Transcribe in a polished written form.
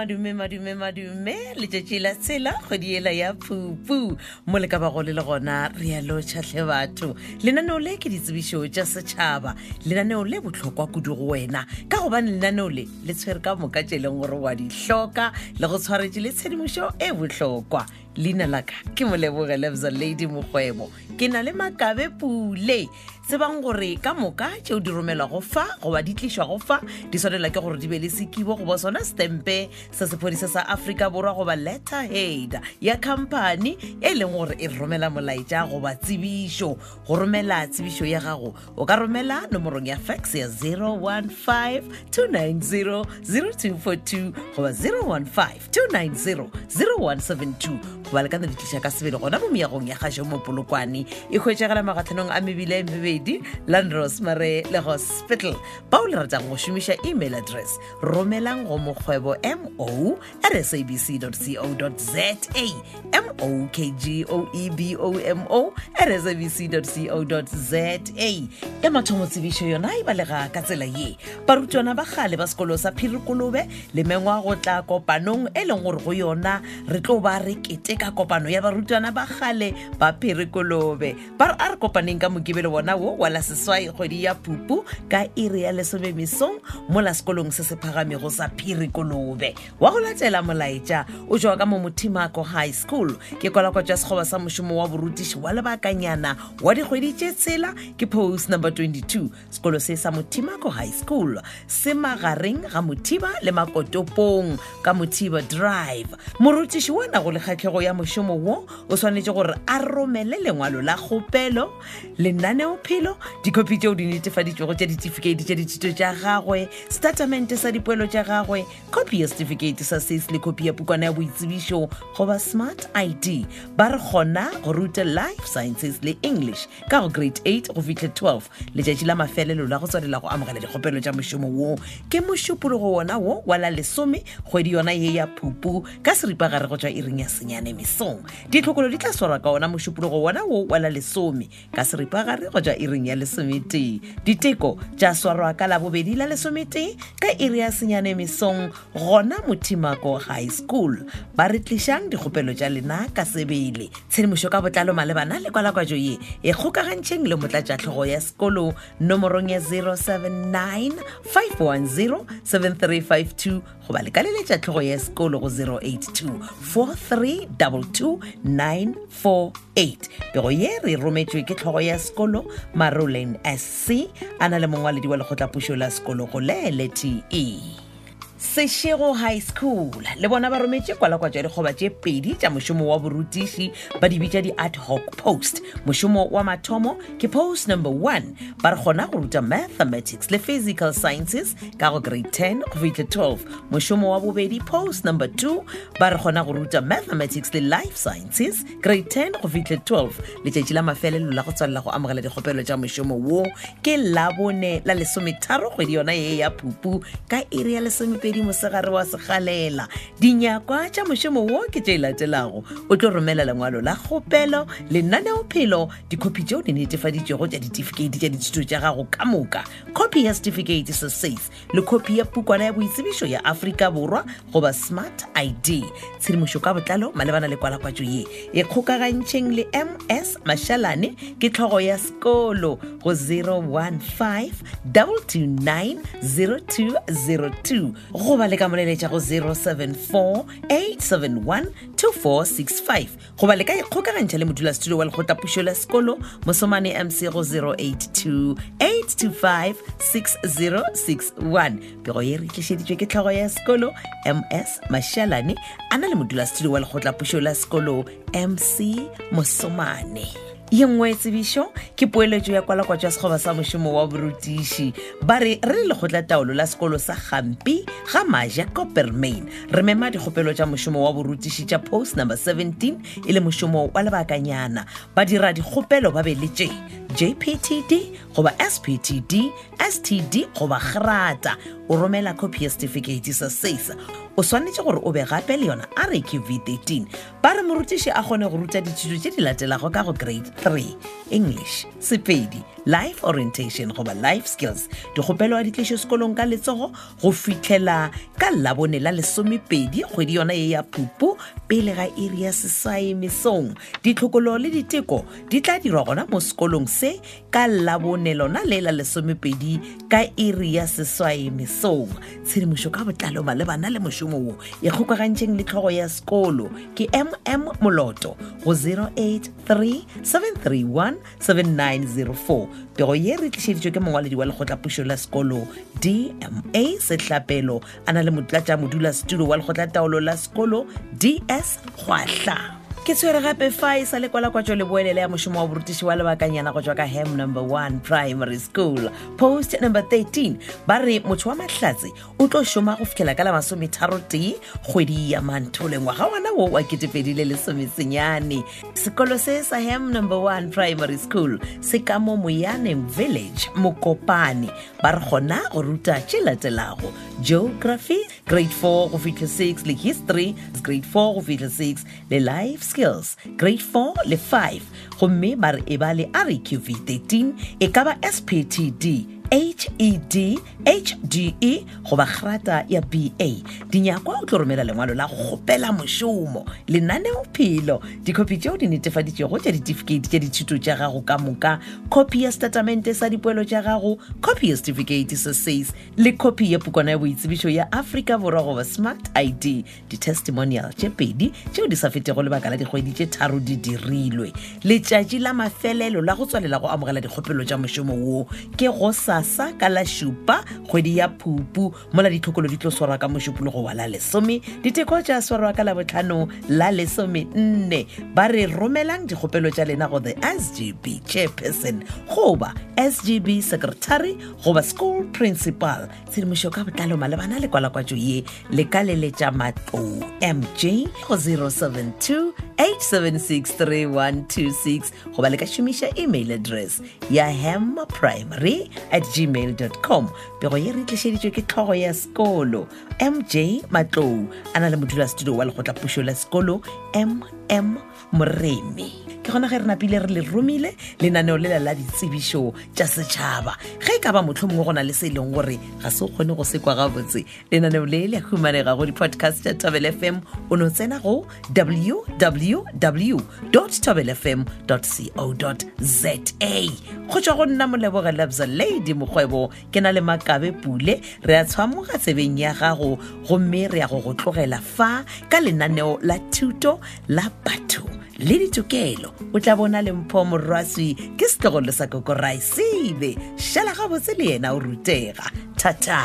madume madume madume le tshela tsela khodiela ya phupu moleka ba go le gona rialo tshatle batho lena no le ke ditsebisho tsa setshaba lena no le botlhokwa kudu go wena ka go bana lena no le le tshwere ka moka tseleng gore wa di hloka le go tshwaretse le tshedimosho e botlhokwa lena laka ke moleboga lebza lady mogwebo ke na le makabe pule se bang gore ka moka tse o di romela go fa go ba ditlishwa go fa di sonela ke gore di be le sekibo go ba sona stempe sa sepodisa sa Africa borwa go ba letterhead ya company e leng gore e romela molaetsa go ba tsebisho go romela tsebisho ya gago o ka romela nomorong ya fax ya 0152900242 go ba 0152900172 ba le ka ditlisha ka sebele gona mo meagong ya gajo mo polokwane e khwetšegela magathanong a mebile mbebedi Landros Mare le hospital ba o le ratang go shumisha email address romelang go mogwebo mo@sabc.co.za mokgoebomo@sabc.co.za e mathomo tsebišo yona e ba le ga ka tsela ye barutwana ba gale ba sekolo sa Phirikolobe le mengwa go tla kopanong e leng gore go yona re tlo ba re kete ka kopano ya barutwana ba gale ba Phirikolobe ba re kopaneng ka mokibelo bona wo wala seswai kgwedi ya Phupu ka iri ya lesome mesong mo la sekolong se se phagamego sa Phirikolobe wa go latela molaetsa o jwa ka mo Mothimako High School ke kola kwa sekgoba sa moshumo wa borutishi wa lebakanyana wa dikgwedi tse tsela ke post number 22 sekolo se sa Mothimako High School se magareng ga Mothiba le Makotopong ka Mothiba Drive morutishi wa na go le khatlego ya moshumo wo o swanetse gore a romele lengwalo la gopelo lenaneo philo dikopi tse o di netefaditswego tsa certificate tsa dithuto tsa gagwe statement sa dipoelo tsa gagwe copy ya certificate sa sales le copy ya bukana ya boitsebišo goba smart id ba re gona go ruta life sciences le english ka go grade 8 go fitlhe 12 letšatši la mafelelo la go tswalela go amogela dikgopelo tsa moshumo wo ke mošupologo wona wo wa la lesome kgwedi yona ye ya Phupu ka seripagare go tswa iring ya senyane mesong ditlhokolo di tla swarwa ka ona mošupologo wona wo wa la lesome ka seripagare go tswa iring ya lesometee diteko tša swarwa ka labobedi la lesometee ka iri ya senyane mesong gona Mothimako High School ba re tlisang dikgopelo tša lena ka sebele tshedimošo ka botlalo malebana le kwalakwatso ye e kgokagantšheng le motlatšatlhogo ya sekolo nomorong ya 079 510 7352 goba le ka leletšatlhogo ya sekolo go 082 4322948 pego ye re rometswe ke tlhogo ya sekolo Marolin SC a na le mongwaledi wa lekgotlapušo la sekolo go LTE Seshego High School le bona ba rometse kwa la kwa jwa dikgoba tse pedi tsa moshumo wa borutishi ba di bitsa di ad hoc post moshumo wa mathomo ke post number 1 ba re gona go ruta mathematics le physical sciences ka go grade 10 go fitlhe 12 moshumo wa bobedi post number 2 ba re gona go ruta mathematics le life sciences grade 10 go fitlhe 12 letšatši la mafelelo la go tswalela go amogela dikgopelo tsa moshumo wo ke labone la lesometharo kgwedi yona ye ya Phupu ka iri ya lesome mo segare wa segalela dinyakwa tša moshomo wo ke tše latelago o tlo romela lengwalo la kgopelo lenaneophelo dikopi tšeo di netefaditšego tša ditefikeiti tša dithuto tša gago ka moka copy ya certificate sa SACE le copy ya pukwana ya boitsebišo ya Africa borwa goba smart id tshedimošo ka botlalo malebana le kwalakwatso ye e kgokagantšheng le ms Mashalane ke tlhogo ya sekolo go 015 229 0202 go ba le ka moleletša go 074 871 2465 go ba le ka ikgokagantšha le modulasetulo wa lekgotlapušo la sekolo Mosomane MC go 082 825 6061 pego ye re tlišeditšwe ke tlhogo ya sekolo ms Mashalane a na le modulasetulo wa lekgotlapušo la sekolo MC Mosomane ye nngwe tsebišo ke poeletšo ya kwalakwa tša sekgoba sa mošomo wa borutiši ba re re lekgotla taolo la sekolo sa Gampi ga Maja Coppermain re mema dikgopelo tša mošomo wa borutiši tša post number 17 e le mošomo wa lebakanyana ba dira dikgopelo ba be le tše JPTD goba SPTD STD goba grata o romela copy certificate sa SACE o swanetse gore o be gape le yona RQV13 ba re morutishi a gone go ruta dithuto tse di latelago ka go grade 3 English, Sepedi, Life Orientation goba Life Skills di gopelo a ditlisho sekolong ka letsogo go fitlhela ka labone la lesomepedi kgwedi yona e ya Phupu pele ga iri ya sesae mesong ditlhokolo le diteko di tla dirwa gona mo sekolong se ka labone lona le la lesomepedi ka iri ya sesae mesong tshedimoso ka botlalo malebana le moshomo wo e kgokagantseng le tlhogo ya sekolo ke MM Moloto go 0837317904 pego ye re tliseditswe ke mongwaledi wa lekgotlapušo la sekolo DMA Setlapelo a na le motlatša modulasetulo wa lekgotlataolo la sekolo DS Kgwahla ke tswere gape fa e sale kwala kwa tjole boelela ya moshomo wa borutiši wa lebakanyana go tswa ka Hem number 1 primary school post number 13 ba re motho wa Mahlatse o tlo šoma go fikela ka la 30 kgwedi ya Manthole ngwaga wana wo wa ketepedile le sometsenyane sekolo se sa Hem number 1 primary school se ka mo Moyaneng village Mokopane ba re gona go ruta tšelatelago geography grade 4 go fitla 6 le history grade 4 go fitla 6 le life skills grade 4 le 5 gomme ba re e ba le RQV13 e ka ba SPTD HED, HGE goba grata ya BA dinyakwa o tlo romela lengwalo la gopela moshomo lenaneo philo dikopi tseo di netefaditswego tsa certificate tsa dithuto tsa gago ka moka copy ya statement sa dipoelo tsa gago copy ya certificate sa says le copy ya bukana ya boitsebišo ya Africa Borwa goba smart ID di testimonial tse pedi tseo di sa fetego lebaka la dikgwedi tse tharo di dirilwe letšatši la mafelelo la go tswalela go amogela dikgopelo tsa moshomo wo ke go sa sa kala shupa kgwedi ya Phupu mola ditlhokolo di tlo swarwa ka moshupologo wa la lesome diteko tša swarwa ka labotlhano la lesome 4 ba re romelang dikgopelo tša lena go the SGB chairperson goba SGB secretary goba school principal tshedimošo ka botlalo malebana le kwalakwatso ye le ka leletša Matlo MJ go 072 8763126 goba le ka šomiša email address ya hemprimary@gmail.com pego ye re tliseditswe ke tlhogo ya sekolo MJ Matlo a na le modulasetulo wa lekgotlapušo la sekolo MM Moremi ke gona ge re napile re le romile lenaneo lela la ditsebišo tša setšhaba ge ka ba motlhomongwe go na le se e leng gore ga se o kgone go se kwa gabotse lenaneo le le a humanega go di-podcast tša Thobel FM o no tsena go www.thobelfm.co.za go tswa go nna Moleboge Lebza Lady Mokgwebo ke na le Makabe Pule re a tshwamoga tsebeng ya gago gomme re ya go go tlogela fa ka lenaneo la thuto la batho le ditokelo o tla bona le Mpho Morwaswi ke setlogolo sa Koko Raisibe šala gabotse le yena o rutega thata